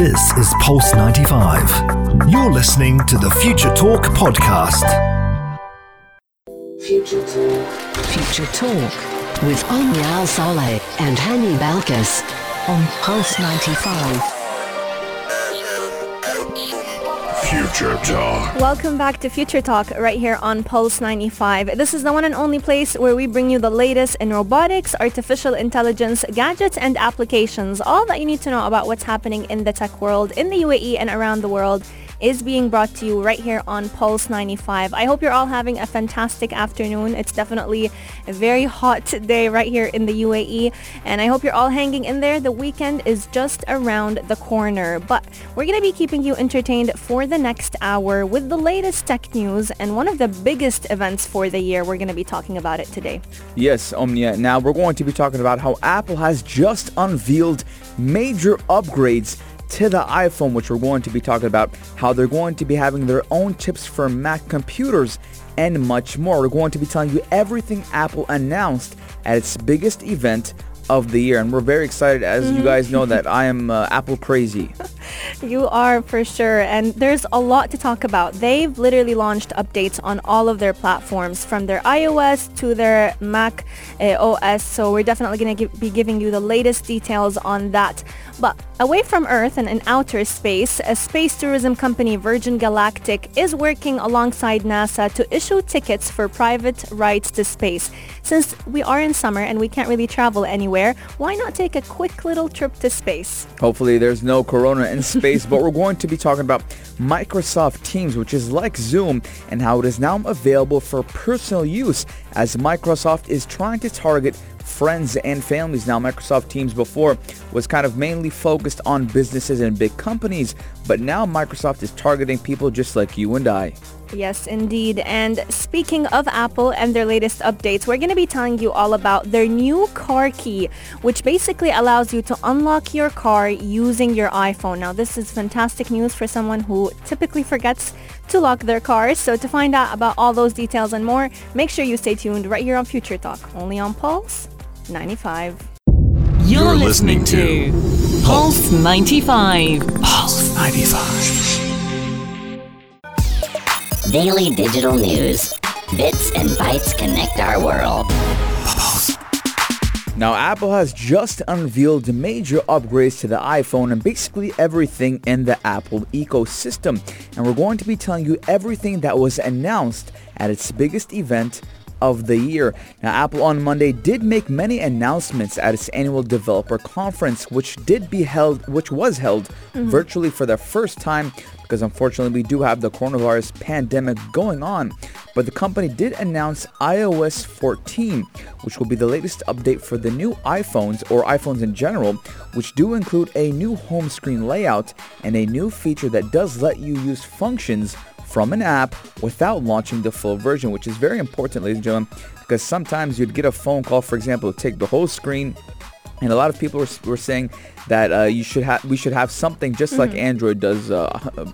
This is Pulse 95. You're listening to the Future Talk podcast. Future Talk. Future Talk with Omya Al-Saleh and Hany Balkes on Pulse 95. Future Talk. Welcome back to Future Talk right here on Pulse 95. This is the one and only place where we bring you the latest in robotics, artificial intelligence, gadgets and applications. All that you need to know about what's happening in the tech world, in the UAE and around the world is being brought to you right here on Pulse 95. I hope you're all having a fantastic afternoon. It's definitely a very hot day right here in the UAE, and I hope you're all hanging in there. The weekend is just around the corner, but we're going to be keeping you entertained for the next hour with the latest tech news and one of the biggest events for the year. We're going to be talking about it today. Yes, Omya. Now we're going to be talking about how Apple has just unveiled major upgrades to the iPhone, which we're going to be talking about how they're going to be having their own chips for Mac computers and much more. We're going to be telling you everything Apple announced at its biggest event of the year, and we're very excited, as you guys know that I am Apple crazy. You are for sure, and there's a lot to talk about. They've literally launched updates on all of their platforms, from their iOS to their Mac OS, so we're definitely going to be giving you the latest details on that. But away from Earth and in outer space, a space tourism company, Virgin Galactic, is working alongside NASA to issue tickets for private rides to space. Since we are in summer and we can't really travel anywhere, why not take a quick little trip to space? Hopefully there's no corona in space, but we're going to be talking about Microsoft Teams, which is like Zoom, and how it is now available for personal use as Microsoft is trying to target friends and families. Now, Microsoft Teams before was kind of mainly focused on businesses and big companies, but now Microsoft is targeting people just like you and I. Yes, indeed. And speaking of Apple and their latest updates, we're going to be telling you all about their new car key, which basically allows you to unlock your car using your iPhone. Now, this is fantastic news for someone who typically forgets to lock their cars. So to find out about all those details and more, make sure you stay tuned right here on Future Talk, only on Pulse 95. You're listening to Pulse 95. Pulse 95. Daily digital news. Bits and bytes connect our world. Now, Apple has just unveiled major upgrades to the iPhone and basically everything in the Apple ecosystem. And we're going to be telling you everything that was announced at its biggest event of the year. Now, Apple on Monday did make many announcements at its annual developer conference, which was held virtually for the first time, because unfortunately we do have the coronavirus pandemic going on. But the company did announce iOS 14, which will be the latest update for the new iPhones, or iPhones in general, which do include a new home screen layout and a new feature that does let you use functions from an app without launching the full version, which is very important, ladies and gentlemen, because sometimes you'd get a phone call, for example, to take the whole screen, and a lot of people were saying that we should have something just like Android does,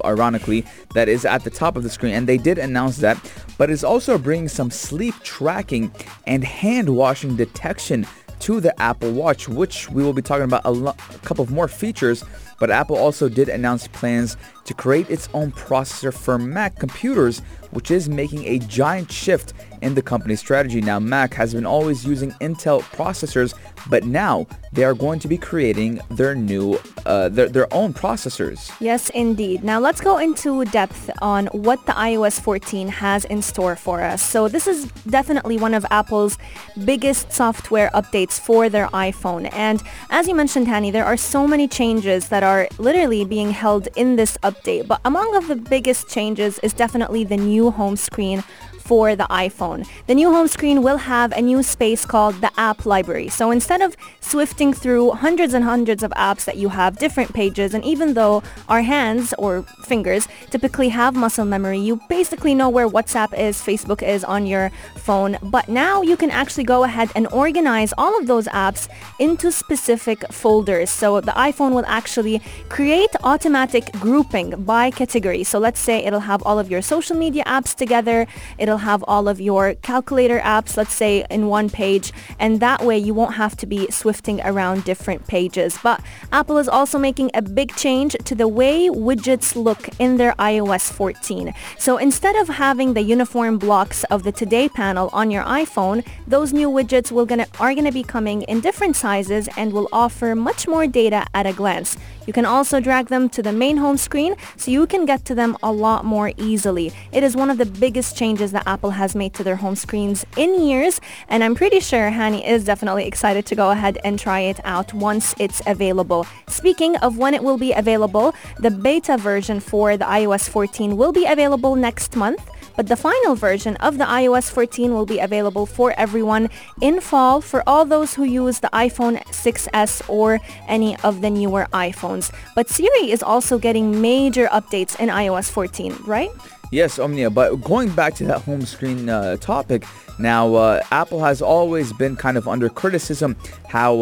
ironically, that is at the top of the screen, and they did announce that. But it's also bringing some sleep tracking and hand washing detection to the Apple Watch, which we will be talking about a couple of more features. But Apple also did announce plans to create its own processor for Mac computers, which is making a giant shift in the company's strategy. Now, Mac has been always using Intel processors, but now they are going to be creating their new their own processors. Yes, indeed. Now, let's go into depth on what the iOS 14 has in store for us. So this is definitely one of Apple's biggest software updates for their iPhone. And as you mentioned, Hany, there are so many changes that are literally being held in this update. But among the biggest changes is definitely the new home screen for the iPhone. The new home screen will have a new space called the App Library. So instead of swifting through hundreds and hundreds of apps that you have, different pages, and even though our hands or fingers typically have muscle memory, you basically know where WhatsApp is, Facebook is on your phone. But now you can actually go ahead and organize all of those apps into specific folders. So the iPhone will actually create automatic grouping by category. So let's say it'll have all of your social media apps together. It'll you'll have all of your calculator apps, let's say, in one page, and that way you won't have to be swifting around different pages. But Apple is also making a big change to the way widgets look in their iOS 14. So instead of having the uniform blocks of the Today panel on your iPhone, those new widgets are going to be coming in different sizes and will offer much more data at a glance. You can also drag them to the main home screen so you can get to them a lot more easily. It is one of the biggest changes that Apple has made to their home screens in years, and I'm pretty sure Hany is definitely excited to go ahead and try it out once it's available. Speaking of when it will be available, the beta version for the iOS 14 will be available next month, but the final version of the iOS 14 will be available for everyone in fall for all those who use the iPhone 6s or any of the newer iPhones. But Siri is also getting major updates in iOS 14, right? Yes, Omnia, but going back to that home screen topic, now Apple has always been kind of under criticism how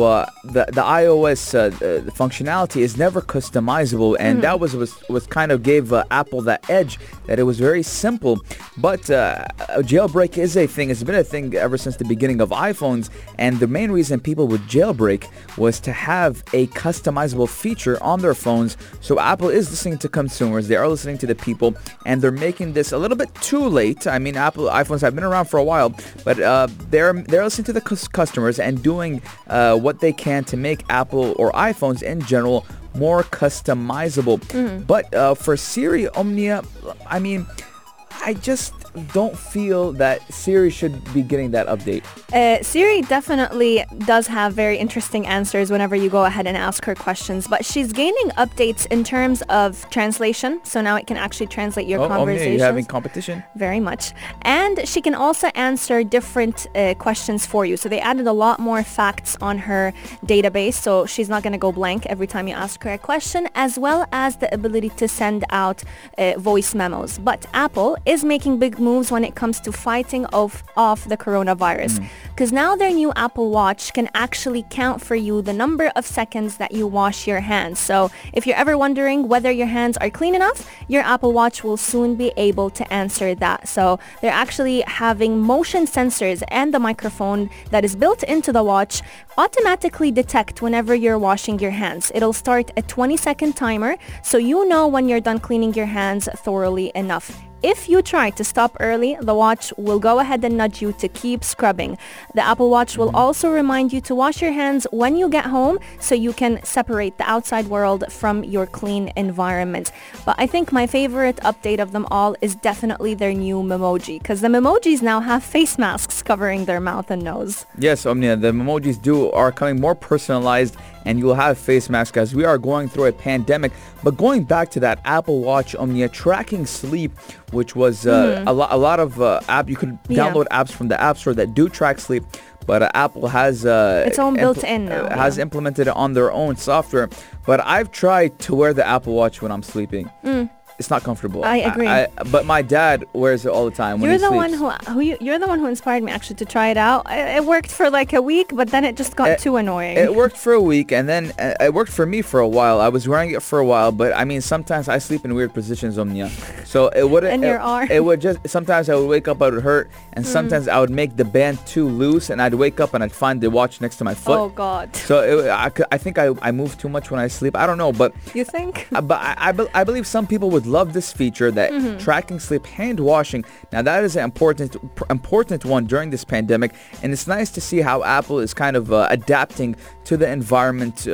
the iOS functionality is never customizable, and that was kind of gave Apple that edge that it was very simple. But jailbreak is a thing. It's been a thing ever since the beginning of iPhones, and the main reason people would jailbreak was to have a customizable feature on their phones. So Apple is listening to consumers, they are listening to the people, and they're making this a little bit too late. I mean, Apple iPhones have been around for a while, but they're listening to the customers and doing what they can to make Apple or iPhones in general more customizable. But for Siri, Omnia, I mean, I just don't feel that Siri should be getting that update. Siri definitely does have very interesting answers whenever you go ahead and ask her questions, but she's gaining updates in terms of translation, so now it can actually translate your conversations. Omya, you're having competition. Very much. And she can also answer different questions for you, so they added a lot more facts on her database, so she's not going to go blank every time you ask her a question, as well as the ability to send out voice memos. But Apple is making big moves when it comes to fighting off the coronavirus, because now their new Apple Watch can actually count for you the number of seconds that you wash your hands. So if you're ever wondering whether your hands are clean enough, your Apple Watch will soon be able to answer that. So they're actually having motion sensors and the microphone that is built into the watch automatically detect whenever you're washing your hands. It'll start a 20-second timer, so you know when you're done cleaning your hands thoroughly enough. If you try to stop early, the watch will go ahead and nudge you to keep scrubbing. The Apple Watch will also remind you to wash your hands when you get home so you can separate the outside world from your clean environment. But I think my favorite update of them all is definitely their new Memoji, because the Memojis now have face masks covering their mouth and nose. Yes, Omnia, the Memojis are becoming more personalized, and you'll have face masks as we are going through a pandemic. But going back to that Apple Watch, Omnia, tracking sleep, which was a lot of app. You could download apps from the App Store that do track sleep, but Apple has its own built-in now, has implemented it on their own software. But I've tried to wear the Apple Watch when I'm sleeping. It's not comfortable. I agree. But my dad wears it all the time when he sleeps. You're the one who inspired me actually to try it out. It worked for like a week, but then it just got too annoying. It worked for a week, and then it worked for me for a while. I was wearing it for a while, but I mean, sometimes I sleep in weird positions, Omnia. So it wouldn't. And your arm. It would just. Sometimes I would wake up, I would hurt, and sometimes I would make the band too loose, and I'd wake up and I'd find the watch next to my foot. Oh God. So I think I move too much when I sleep. I don't know, but you think? But I believe some people would love this feature that tracking sleep, hand washing. Now that is an important one during this pandemic, and it's nice to see how Apple is kind of adapting to the environment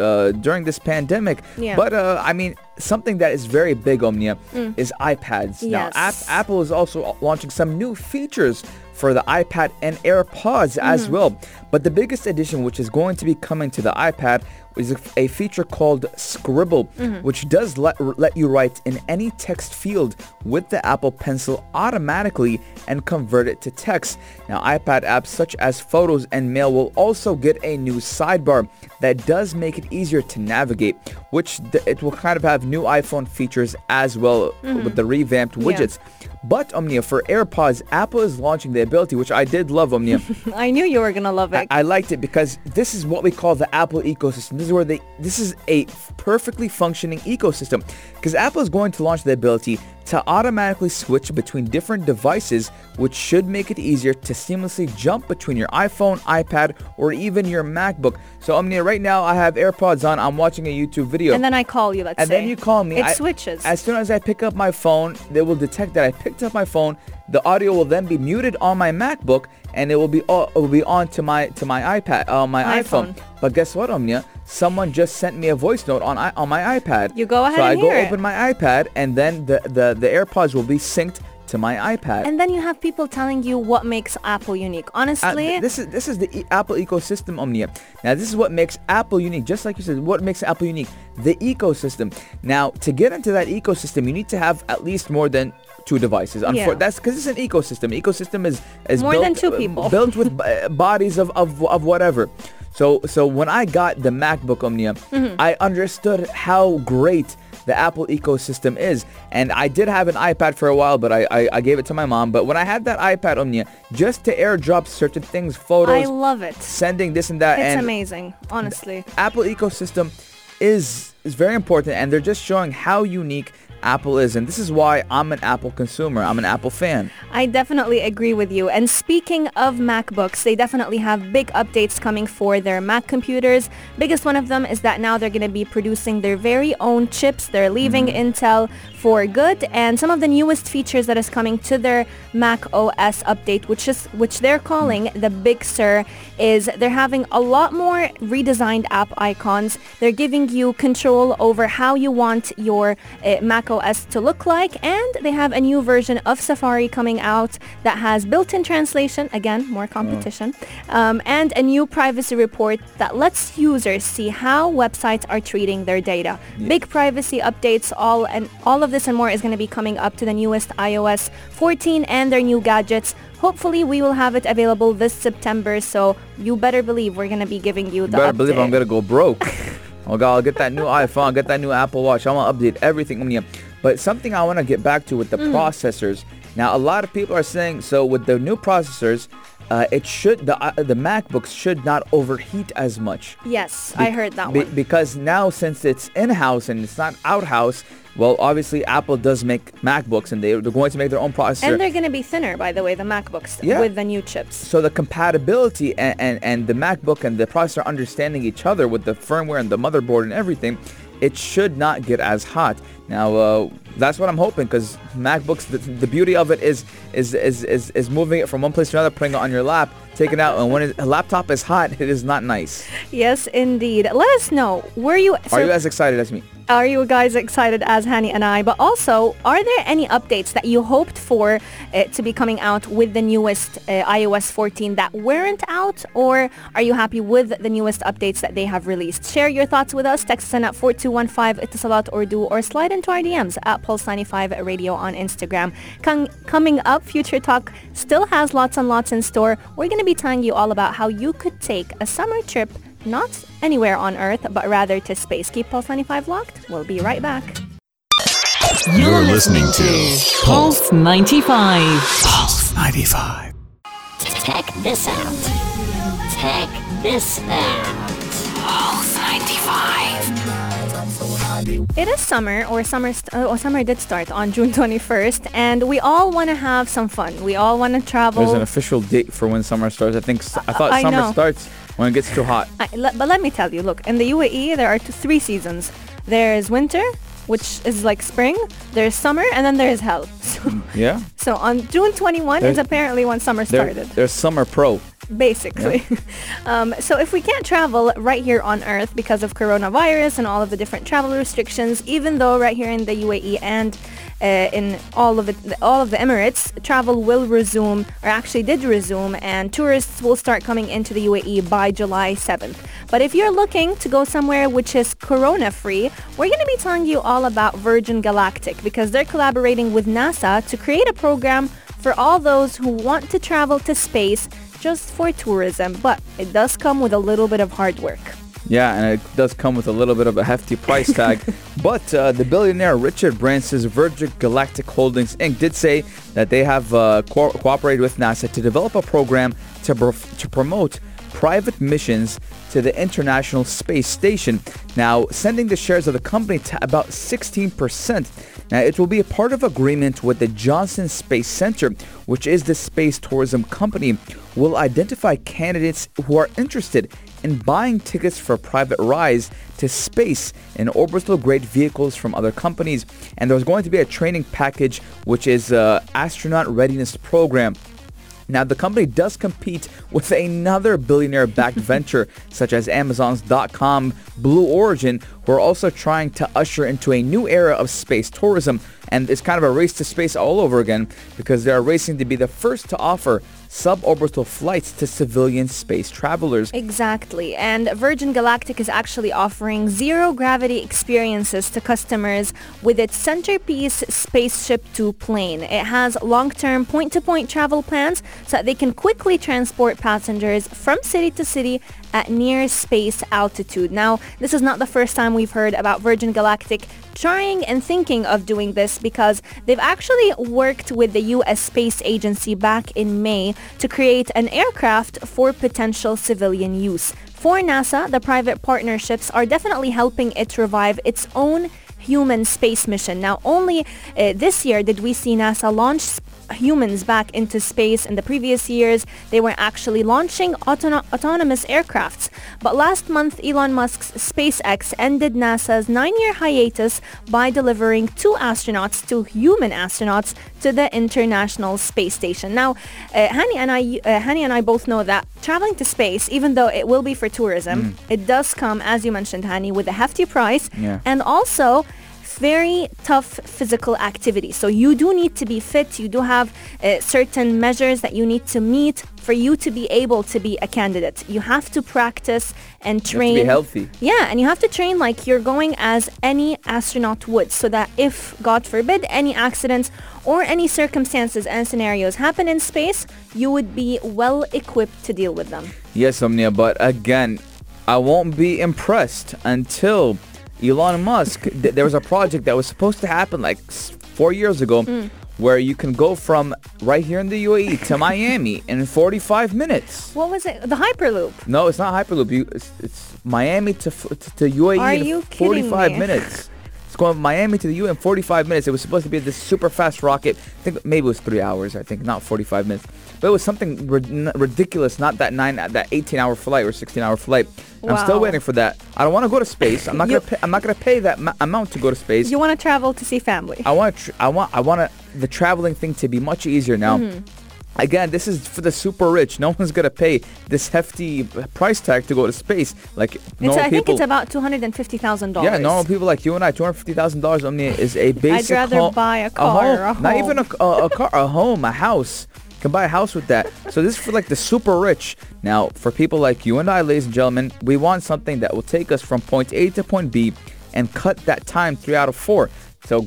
during this pandemic. But I mean, something that is very big, Omnia, is iPads. Now Apple is also launching some new features for the iPad and AirPods as well. But the biggest addition, which is going to be coming to the iPad, is a feature called Scribble, which does let you write in any text field with the Apple Pencil automatically and convert it to text. Now, iPad apps such as Photos and Mail will also get a new sidebar that does make it easier to navigate, which it will kind of have new iPhone features as well with the revamped widgets. But, Omnia, for AirPods, Apple is launching the ability, which I did love, Omnia. I knew you were going to love it. I liked it because this is what we call the Apple ecosystem. This is where this is a perfectly functioning ecosystem, because Apple is going to launch the ability to automatically switch between different devices, which should make it easier to seamlessly jump between your iPhone, iPad, or even your MacBook. So Omya, right now I have AirPods on, I'm watching a YouTube video. And then I call you, and then you call me. It switches. As soon as I pick up my phone, they will detect that I picked up my phone. The audio will then be muted on my MacBook, and it will be on to my iPad, my iPhone. But guess what, Omya? Someone just sent me a voice note on my iPad. You go ahead and hear it. So I go open my iPad, and then the AirPods will be synced to my iPad. And then you have people telling you what makes Apple unique. Honestly, this is the Apple ecosystem, Omya. Now, this is what makes Apple unique. Just like you said, what makes Apple unique? The ecosystem. Now, to get into that ecosystem, you need to have at least more than two devices. Yeah. That's because it's an ecosystem. Ecosystem is more built, than two people. Built with bodies of whatever. So when I got the MacBook, Omya, I understood how great the Apple ecosystem is. And I did have an iPad for a while, but I gave it to my mom. But when I had that iPad, Omya, just to airdrop certain things, photos. I love it. Sending this and that. It's amazing, honestly. Apple ecosystem is very important, and they're just showing how unique Apple is, and this is why I'm an Apple consumer. I'm an Apple fan. I definitely agree with you. And speaking of MacBooks, they definitely have big updates coming for their Mac computers. Biggest one of them is that now they're going to be producing their very own chips. They're leaving Intel for good, and some of the newest features that is coming to their Mac OS update, which they're calling the Big Sur, is they're having a lot more redesigned app icons. They're giving you control over how you want your Mac OS to look like, and they have a new version of Safari coming out that has built-in translation, again, more competition, and a new privacy report that lets users see how websites are treating their data. Yeah. Big privacy updates, all of this and more is going to be coming up to the newest iOS 14 and their new gadgets. Hopefully, we will have it available this September, so you better believe we're going to be giving you the update. You better believe I'm going to go broke. Oh God, I'll get that new iPhone, I'll get that new Apple Watch. I want to update everything, Omya. But something I want to get back to with the processors. Now, a lot of people are saying, so with the new processors, the MacBooks should not overheat as much. Yes, I heard that one. Because now, since it's in-house and it's not out-house, well, obviously, Apple does make MacBooks, and they're going to make their own processor. And they're going to be thinner, by the way, the MacBooks, with the new chips. So the compatibility and the MacBook and the processor understanding each other with the firmware and the motherboard and everything, it should not get as hot. Now, that's what I'm hoping, because MacBooks, the beauty of it is moving it from one place to another, putting it on your lap, taking it out, and when a laptop is hot, it is not nice. Yes, indeed. Let us know. Are you as excited as me? Are you guys excited as Hany and I? But also, are there any updates that you hoped for to be coming out with the newest iOS 14 that weren't out? Or are you happy with the newest updates that they have released? Share your thoughts with us. Text us in at 4215 Ittisalat Urdu, or slide into our DMs at Pulse 95 Radio on Instagram. Coming up, Future Talk still has lots and lots in store. We're going to be telling you all about how you could take a summer trip not anywhere on Earth, but rather to space. Keep Pulse 95 locked. We'll be right back. You're listening to Pulse 95. Pulse 95. Check this out. Check this out. Pulse 95. It is summer, or summer did start on June 21st, and we all want to have some fun. We all want to travel. There's an official date for when summer starts. I thought summer starts when it gets too hot. But let me tell you, look, in the UAE, there are three seasons. There's winter, which is like spring, there's summer, and then there's hell. So on June 21 is apparently when summer started. There's summer pro. Basically. Yeah. So if we can't travel right here on Earth because of coronavirus and all of the different travel restrictions, even though right here in the UAE and in all of the Emirates, travel will resume, or actually did resume, and tourists will start coming into the UAE by July 7th. But if you're looking to go somewhere which is corona-free, we're going to be telling you all about Virgin Galactic, because they're collaborating with NASA to create a program for all those who want to travel to space just for tourism, but it does come with a little bit of hard work. Yeah, and it does come with a little bit of a hefty price tag. But the billionaire Richard Branson's Virgin Galactic Holdings Inc. did say that they have cooperated with NASA to develop a program to promote private missions to the International Space Station, now sending the shares of the company to about 16%. Now, it will be a part of agreement with the Johnson Space Center, which is the space tourism company, will identify candidates who are interested in buying tickets for private rides to space in orbital-grade vehicles from other companies. And there's going to be a training package, which is astronaut readiness program. Now, the company does compete with another billionaire-backed venture, such as Amazon's.com Blue Origin, who are also trying to usher into a new era of space tourism. And it's kind of a race to space all over again, because they're racing to be the first to offer suborbital flights to civilian space travelers. Exactly. And Virgin Galactic is actually offering zero-gravity experiences to customers with its centerpiece Spaceship 2 plane. It has long-term point-to-point travel plans so that they can quickly transport passengers from city to city at near space altitude. Now, this is not the first time we've heard about Virgin Galactic trying and thinking of doing this, because they've actually worked with the U.S. Space Agency back in May to create an aircraft for potential civilian use. For NASA, the private partnerships are definitely helping it revive its own human space mission. Now, only this year did we see NASA launch humans back into space. In the previous years, they were actually launching autonomous aircrafts. But last month, Elon Musk's SpaceX ended NASA's 9-year hiatus by delivering two human astronauts, to the International Space Station. Now, Hany and I both know that traveling to space, even though it will be for tourism, it does come, as you mentioned, Hany, with a hefty price, and also very tough physical activity. So you do need to be fit. You do have certain measures that you need to meet for you to be able to be a candidate. You have to practice and train. You have to be healthy. Yeah, and you have to train like you're going as any astronaut would, so that if, God forbid, any accidents or any circumstances and scenarios happen in space, you would be well equipped to deal with them. Yes, Omya, but again, I won't be impressed until Elon Musk, there was a project that was supposed to happen like 4 years ago where you can go from right here in the UAE to Miami in 45 minutes. What was it? The Hyperloop? No, it's not Hyperloop. It's Miami to UAE in 45 minutes. It's going from Miami to the UAE in 45 minutes. It was supposed to be this super fast rocket. I think maybe it was 3 hours, I think, not 45 minutes. But it was something ridiculous, not that 18-hour flight or 16-hour flight. Wow. I'm still waiting for that. I don't want to go to space. I'm not going to pay that amount to go to space. You want to travel to see family. I want the traveling thing to be much easier now. Again, this is for the super rich. No one's going to pay this hefty price tag to go to space. Like normal I think people, it's about $250,000. Yeah, normal people like you and I, $250,000 is a basic I'd rather buy a car or a home. Not even a car, a home, a house. Can buy a house with that. So this is for like the super rich. Now, for people like you and I, ladies and gentlemen, we want something that will take us from point A to point B and cut that time 3 out of 4. So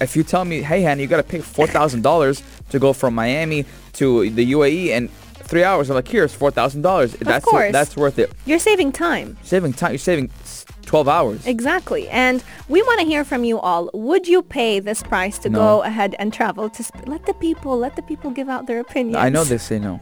if you tell me, hey, Hany, you got to pay $4,000 to go from Miami to the UAE in 3 hours, I'm like, here's $4,000. That's worth it. You're saving time. You're saving 12 hours. Exactly. And we want to hear from you all. Would you pay this price to go ahead and travel to let the people give out their opinions? I know they say no.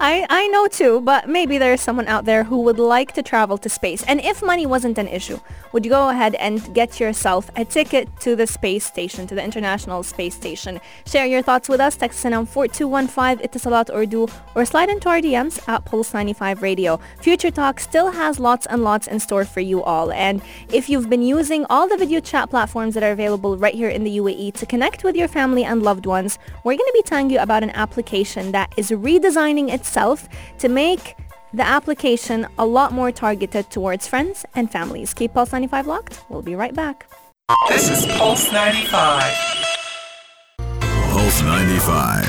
I know too, but maybe there's someone out there who would like to travel to space. And if money wasn't an issue, would you go ahead and get yourself a ticket to the space station, to the International Space Station? Share your thoughts with us. Text us on 421-5 Ittisalat Urdu or slide into our DMs at Pulse 95 Radio. Future Talk still has lots and lots in store for you all. And if you've been using all the video chat platforms that are available right here in the UAE to connect with your family and loved ones, we're going to be telling you about an application that is redesigning itself to make the application a lot more targeted towards friends and families. Keep Pulse 95 locked. We'll be right back. This is Pulse 95. Pulse 95.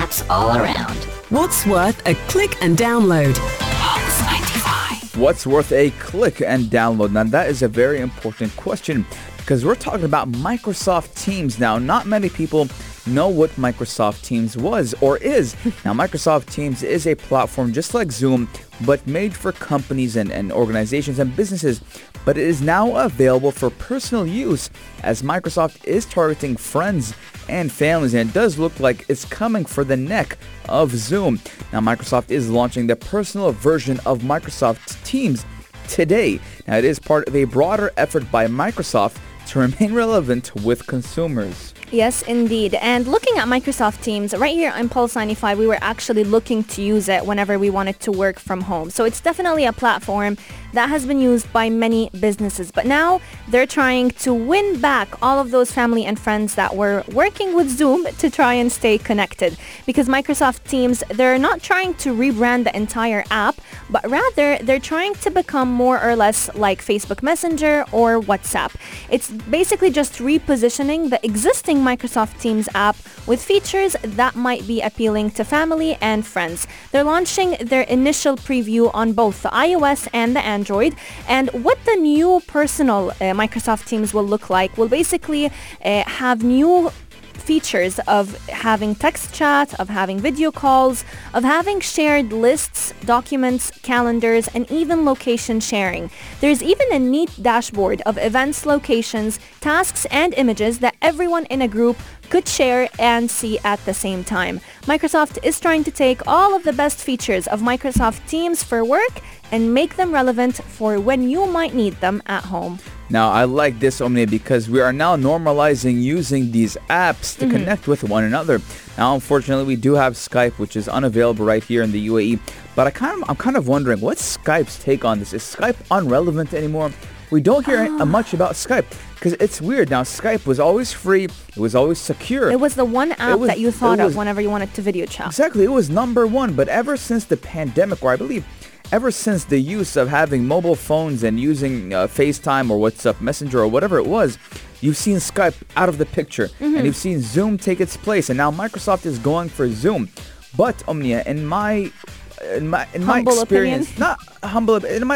Apps all around. What's worth a click and download? Pulse 95. What's worth a click and download? Now, that is a very important question, because we're talking about Microsoft Teams. Now, not many people know what Microsoft Teams was or is. Now, Microsoft Teams is a platform just like Zoom, but made for companies and organizations and businesses. but it is now available for personal use as Microsoft is targeting friends and families, and it does look like it's coming for the neck of Zoom. Now, Microsoft is launching the personal version of Microsoft Teams today. Now, it is part of a broader effort by Microsoft to remain relevant with consumers. Yes, indeed. And looking at Microsoft Teams, right here on Pulse 95, we were actually looking to use it whenever we wanted to work from home. So it's definitely a platform that has been used by many businesses. But now they're trying to win back all of those family and friends that were working with Zoom to try and stay connected. Because Microsoft Teams, they're not trying to rebrand the entire app, but rather they're trying to become more or less like Facebook Messenger or WhatsApp. It's basically just repositioning the existing Microsoft Teams app with features that might be appealing to family and friends. They're launching their initial preview on both the iOS and the Android, and what the new personal Microsoft Teams will look like will basically have new features of having text chat, of having video calls, of having shared lists, documents, calendars, and even location sharing. There's even a neat dashboard of events, locations, tasks, and images that everyone in a group could share and see at the same time. Microsoft is trying to take all of the best features of Microsoft Teams for work and make them relevant for when you might need them at home. Now, I like this, Omya, because we are now normalizing using these apps to connect with one another. Now, unfortunately, we do have Skype, which is unavailable right here in the UAE. But I'm kind of wondering, what's Skype's take on this? Is Skype irrelevant anymore? We don't hear much about Skype because it's weird. Now, Skype was always free. It was always secure. It was the one app that you thought of whenever you wanted to video chat. Exactly. It was number one. But ever since the pandemic, or I believe ever since the use of having mobile phones and using FaceTime or WhatsApp Messenger or whatever it was, you've seen Skype out of the picture. And you've seen Zoom take its place. And now Microsoft is going for Zoom. But, Omya, in my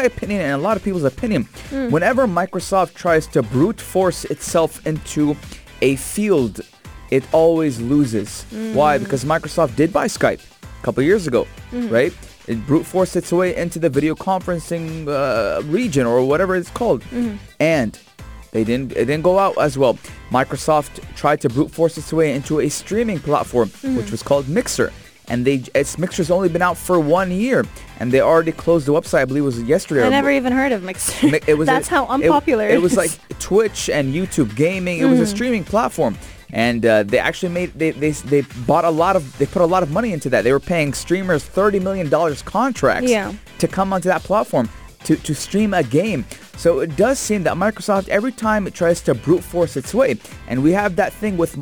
opinion, and a lot of people's opinion, whenever Microsoft tries to brute force itself into a field, it always loses. Why? Because Microsoft did buy Skype a couple years ago, right? It brute forced its way into the video conferencing region or whatever it's called, and it didn't go out as well. Microsoft tried to brute force its way into a streaming platform, which was called Mixer. And Mixer's only been out for 1 year, and they already closed the website. I believe it was yesterday. I never even heard of Mixer. That's how unpopular it is. It was like Twitch and YouTube gaming. It was a streaming platform, and they actually put a lot of money into that. They were paying streamers $30 million contracts to come onto that platform to stream a game. So it does seem that Microsoft, every time it tries to brute force its way, and we have that thing with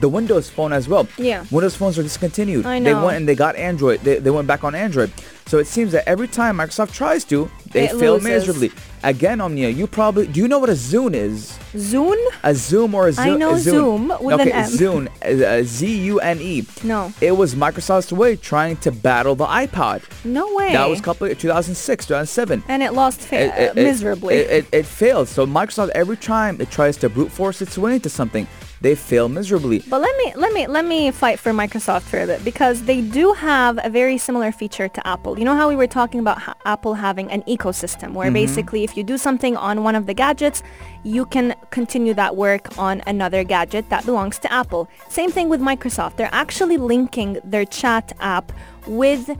the Windows phone as well. Yeah. Windows phones are discontinued. I know. They went and they got Android. They went back on Android. So it seems that every time Microsoft tries to, they fail miserably. Again, Omya, do you know what a Zune is? Zune? A Zoom or a Zune? I know Zoom with an M. Zune, Z-U-N-E. No. It was Microsoft's way trying to battle the iPod. No way. That was a couple of 2006, 2007. And it lost miserably. It failed. So Microsoft, every time it tries to brute force its way into something, they fail miserably. But let me fight for Microsoft for a bit, because they do have a very similar feature to Apple. You know how we were talking about Apple having an ecosystem where basically if you do something on one of the gadgets, you can continue that work on another gadget that belongs to Apple. Same thing with Microsoft. They're actually linking their chat app with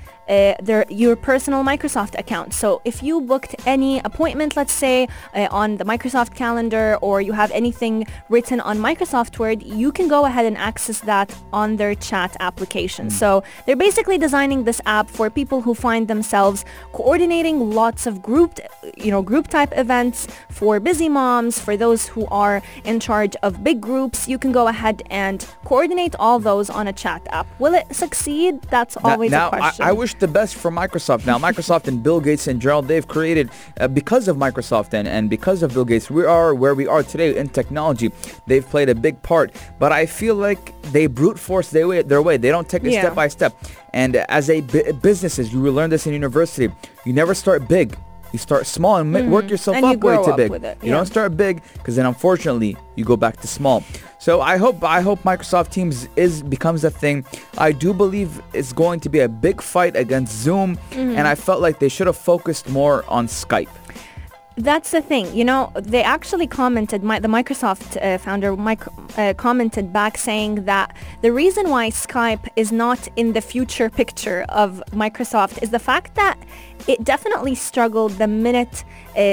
your personal Microsoft account. So if you booked any appointment, let's say, on the Microsoft calendar, or you have anything written on Microsoft Word, you can go ahead and access that on their chat application. So they're basically designing this app for people who find themselves coordinating lots of group type events for busy moms, for those who are in charge of big groups. You can go ahead and coordinate all those on a chat app. Will it succeed? That's always a question. I wish the best for Microsoft. Now, Microsoft and Bill Gates in general, they've created, because of Microsoft and because of Bill Gates, we are where we are today in technology. They've played a big part, but I feel like they brute force their way. They don't take it step by step. And as a businesses, you will learn this in university. You never start big. You start small and work yourself and up with it. Yeah. You don't start big, because then unfortunately you go back to small. So I hope Microsoft Teams becomes a thing. I do believe it's going to be a big fight against Zoom, and I felt like they should have focused more on Skype. That's the thing. You know, they actually commented, the Microsoft founder commented back saying that the reason why Skype is not in the future picture of Microsoft is the fact that it definitely struggled the minute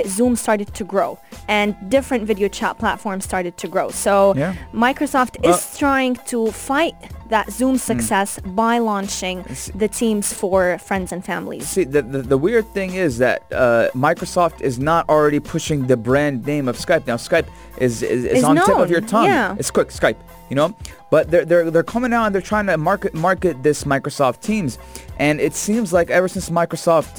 Zoom started to grow and different video chat platforms started to grow. So yeah. Microsoft is trying to fight that Zoom success by launching the Teams for friends and families. See, the weird thing is that Microsoft is not already pushing the brand name of Skype. Now, Skype is on known. Tip of your tongue. Yeah. It's quick, Skype, you know? But they're coming out and they're trying to market this Microsoft Teams. And it seems like ever since Microsoft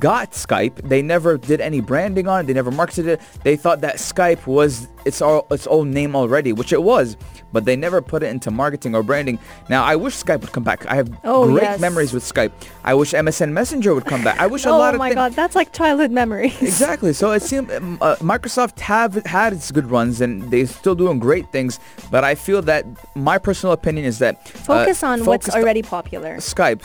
got Skype, they never did any branding on it. They never marketed it. They thought that Skype was its own name already, which it was. But they never put it into marketing or branding. Now, I wish Skype would come back. I have great memories with Skype. I wish MSN Messenger would come back. I wish God, that's like childhood memories. Exactly. So it seems Microsoft have had its good runs and they're still doing great things. But I feel that my personal opinion is that focus on what's already popular. Skype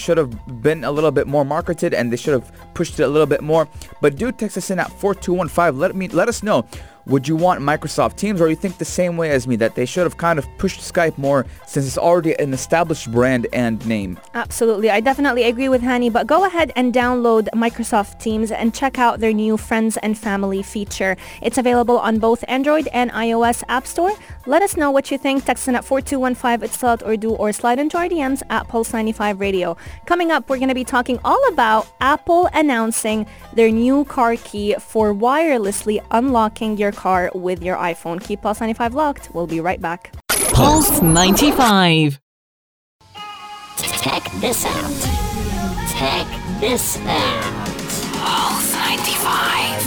should have been a little bit more marketed and they should have pushed it a little bit more. But do text us in at 4215. Let us know. Would you want Microsoft Teams, or you think the same way as me, that they should have kind of pushed Skype more since it's already an established brand and name? Absolutely. I definitely agree with Hany, but go ahead and download Microsoft Teams and check out their new Friends and Family feature. It's available on both Android and iOS App Store. Let us know what you think. Text in at 4215, it's Salat Urdu, or slide into our DMs at Pulse 95 Radio. Coming up, we're going to be talking all about Apple announcing their new car key for wirelessly unlocking your car with your iPhone. Keep Pulse 95 locked. We'll be right back. Pulse 95. Check this out. Pulse 95.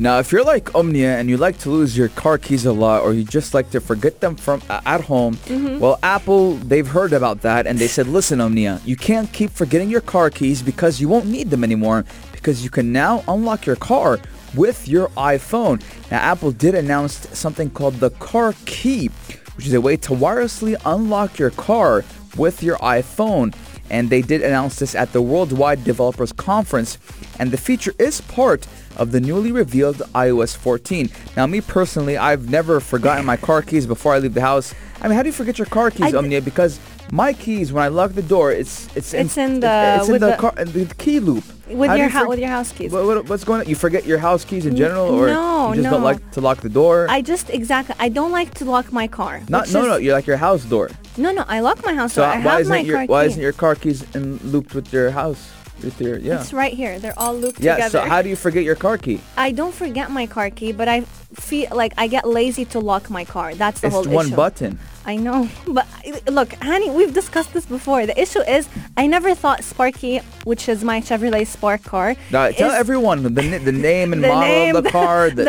Now, if you're like Omya and you like to lose your car keys a lot, or you just like to forget them from at home, well, Apple, they've heard about that and they said, listen, Omya, you can't keep forgetting your car keys because you won't need them anymore because you can now unlock your car with your iPhone. Now, Apple did announce something called the Car Key, which is a way to wirelessly unlock your car with your iPhone. And they did announce this at the Worldwide Developers Conference. And the feature is part of the newly revealed iOS 14. Now, me personally, I've never forgotten my car keys before I leave the house. I mean, how do you forget your car keys, Omya? Because my keys, when I lock the door, it's in the key loop. With your house keys. What's going on? You forget your house keys in general, or you just don't like to lock the door? I don't like to lock my car. You like your house door. No, I lock my house door. I have my car keys. Why isn't your car keys looped with your house? It's right here. They're all looped together. Yeah, so how do you forget your car key? I don't forget my car key, but I feel like I get lazy to lock my car. That's the whole issue. It's one button. I know. But look, Hany, we've discussed this before. The issue is I never thought Sparky, which is my Chevrolet Spark car. Tell everyone the name and model of the car, the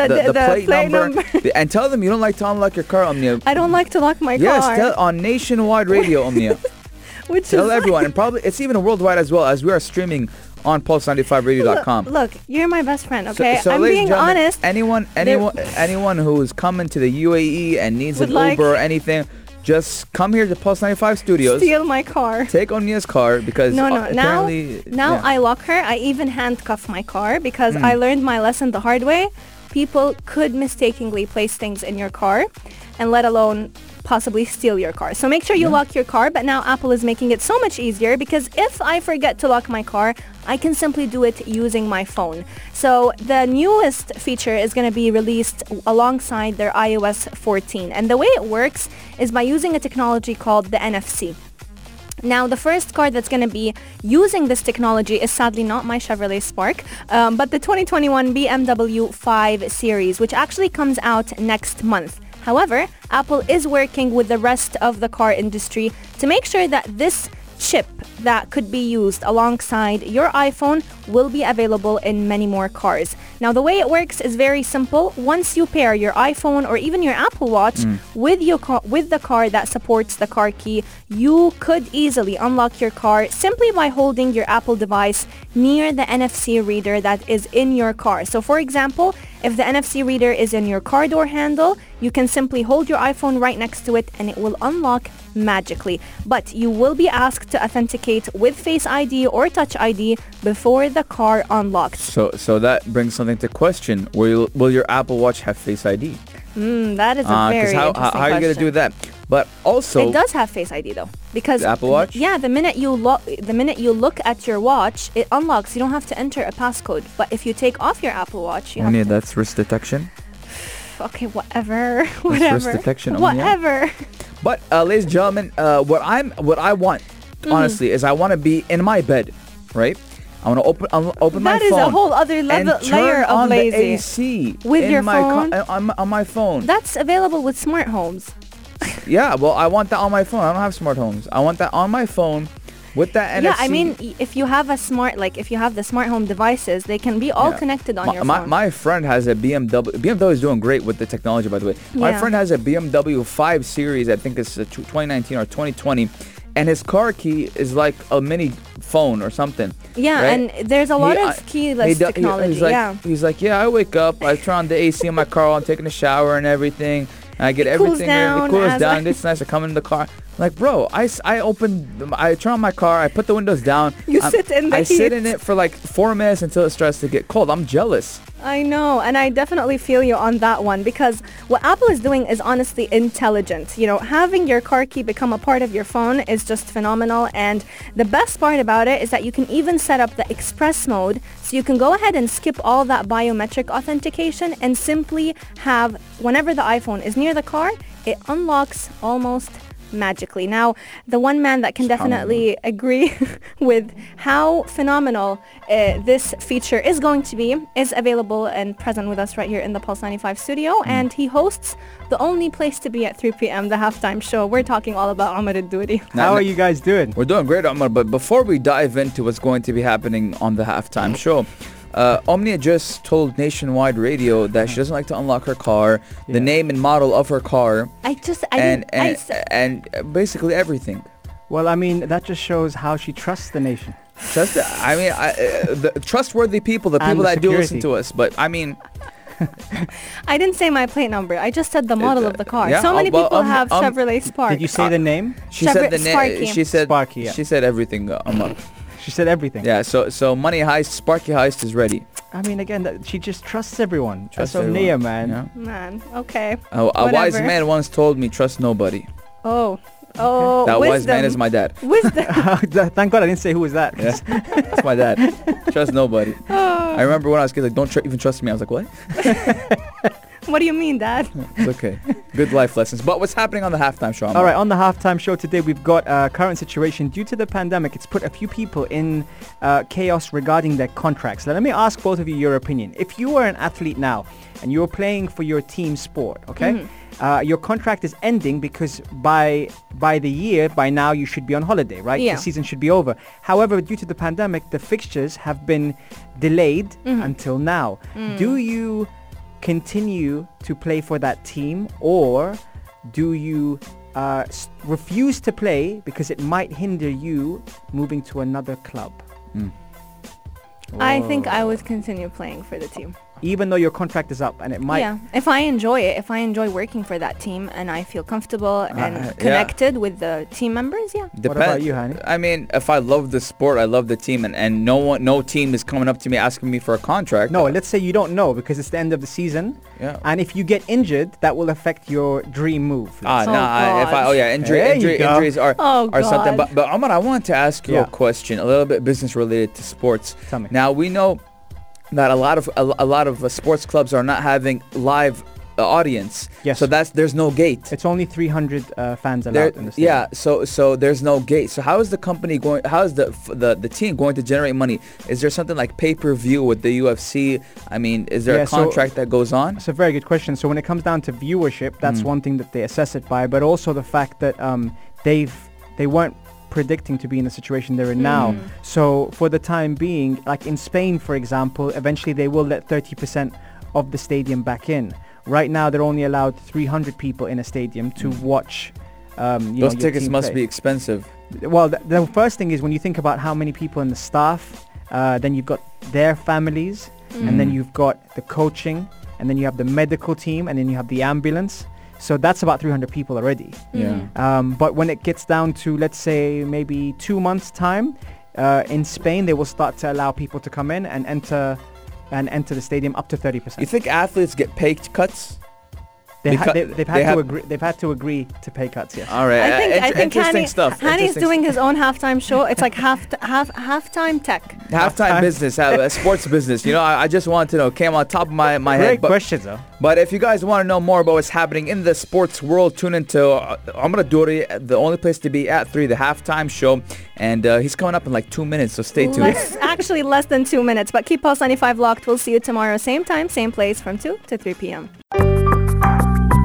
plate number. And tell them you don't like to unlock your car, Omya. I don't like to lock my car. Yes, on nationwide radio, Omya. Tell everyone, and probably it's even worldwide as well, as we are streaming on pulse95radio.com. Look, you're my best friend, okay? So I'm being honest. Anyone who is coming to the UAE and needs an Uber or anything, just come here to Pulse 95 Studios. Steal my car. Take Omya's car because apparently... Now I lock her. I even handcuff my car because I learned my lesson the hard way. People could mistakenly place things in your car and let alone... possibly steal your car. So make sure you lock your car, but now Apple is making it so much easier because if I forget to lock my car, I can simply do it using my phone. So the newest feature is going to be released alongside their iOS 14. And the way it works is by using a technology called the NFC. Now, the first car that's going to be using this technology is sadly not my Chevrolet Spark, but the 2021 BMW 5 Series, which actually comes out next month. However, Apple is working with the rest of the car industry to make sure that this chip that could be used alongside your iPhone will be available in many more cars. Now, the way it works is very simple. Once you pair your iPhone or even your Apple Watch with the car that supports the car key, you could easily unlock your car simply by holding your Apple device near the NFC reader that is in your car. So, for example, If the NFC reader is in your car door handle, you can simply hold your iPhone right next to it and it will unlock magically. But you will be asked to authenticate with Face ID or Touch ID before the car unlocks. So that brings something to question. Will your Apple Watch have Face ID? That is a very interesting question. How are you going to do that? But also, it does have Face ID though, because the Apple Watch. Yeah, the minute you look at your watch, it unlocks. You don't have to enter a passcode. But if you take off your Apple Watch, you have to. That's wrist detection. Okay, whatever. That's wrist detection. Whatever. But ladies and gentlemen, what I want honestly is I want to be in my bed, right? I want to open my phone. That is a whole other layer of lazy. The AC with your phone on my phone. That's available with smart homes. Yeah, well, I want that on my phone. I don't have smart homes. I want that on my phone with that NFC. Yeah, I mean, if you have the smart home devices, they can be all connected on your phone. My friend has a BMW. BMW is doing great with the technology, by the way. My friend has a BMW 5 Series, I think it's 2019 or 2020. And his car key is like a mini phone or something. Yeah, right? And there's a lot of keyless technology. He's like, I wake up, I turn on the AC in my car while I'm taking a shower and everything. And I get everything. It cools down. It's nice. I come in the car. Like, bro, I turn on my car. I put the windows down. I sit in it for like 4 minutes until it starts to get cold. I'm jealous. I know. And I definitely feel you on that one, because what Apple is doing is honestly intelligent. You know, having your car key become a part of your phone is just phenomenal. And the best part about it is that you can even set up the express mode. So you can go ahead and skip all that biometric authentication and simply have, whenever the iPhone is near the car, it unlocks almost magically. Now, the one man that can definitely agree with how phenomenal this feature is going to be is available and present with us right here in the Pulse 95 studio, and he hosts the only place to be at 3 p.m., the Halftime Show. We're talking all about Omar Al-Douri. How are you guys doing? We're doing great, Omar, but before we dive into what's going to be happening on the Halftime Show, Omnia just told Nationwide Radio that she doesn't like to unlock her car, the name and model of her car, and basically everything. Well, I mean, that just shows how she trusts the nation. The trustworthy people, the people that do listen to us. But I mean, I didn't say my plate number. I just said the model of the car. Yeah? So many people have Chevrolet Spark. Did you say the name? She said the name. Sparky. Yeah. She said everything. She said everything. Yeah, so Money Heist, Sparky Heist is ready. I mean, again, she just trusts everyone. That's Omnia, man. Yeah. Man, okay. A wise man once told me, trust nobody. Oh, that wisdom. Wise man is my dad. Wisdom. Thank God I didn't say who was that. Yeah. That's my dad. Trust nobody. Oh. I remember when I was kids, like, don't even trust me. I was like, what? What do you mean, Dad? It's okay. Good life lessons. But what's happening on the Halftime Show? All right, on the Halftime Show today, we've got current situation. Due to the pandemic, it's put a few people in chaos regarding their contracts. Now, let me ask both of you your opinion. If you were an athlete now and you were playing for your team sport, okay? Mm-hmm. Your contract is ending because by now you should be on holiday, right? Yeah. The season should be over. However, due to the pandemic, the fixtures have been delayed until now. Mm. Do you continue to play for that team, or do you refuse to play because it might hinder you moving to another club? I think I would continue playing for the team, even though your contract is up, and it might. Yeah, if I enjoy working for that team and I feel comfortable and connected with the team members, yeah. What about you, Hany? I mean, if I love the sport, I love the team, and no team is coming up to me asking me for a contract. No, let's say you don't know because it's the end of the season. Yeah. And if you get injured, that will affect your dream move. Injuries are something. But Omar, I wanted to ask you a question, a little bit business related to sports. Tell me. Now we know that a lot of sports clubs are not having live audience. Yes. So there's no gate. It's only 300 fans allowed in the stadium. Yeah. So there's no gate. So how is the company going? How is the team going to generate money? Is there something like pay-per-view with the UFC? I mean, is there a contract that goes on? It's a very good question. So when it comes down to viewership, that's one thing that they assess it by, but also the fact that they weren't predicting to be in the situation they're in now. So for the time being, like in Spain, for example, eventually they will let 30% of the stadium back in. Right now, they're only allowed 300 people in a stadium to watch. Those tickets must be expensive. Well, the first thing is when you think about how many people and the staff, then you've got their families, and then you've got the coaching, and then you have the medical team, and then you have the ambulance. So that's about 300 people already. Yeah. But when it gets down to, let's say, maybe 2 months' time, in Spain, they will start to allow people to come in and enter the stadium up to 30%. You think athletes get pay cuts? They've had to agree to pay cuts, yes. All right. I think interesting stuff. Hani's doing his own halftime show. It's like halftime tech. Halftime business, sports business. You know, I just wanted to know. Came on top of my head. Great questions, though. But if you guys want to know more about what's happening in the sports world, tune into Omar Al-Douri, the only place to be at 3, the halftime show. And he's coming up in like 2 minutes, so stay tuned. Actually, less than 2 minutes. But keep Pulse 95 locked. We'll see you tomorrow, same time, same place, from 2 to 3 p.m.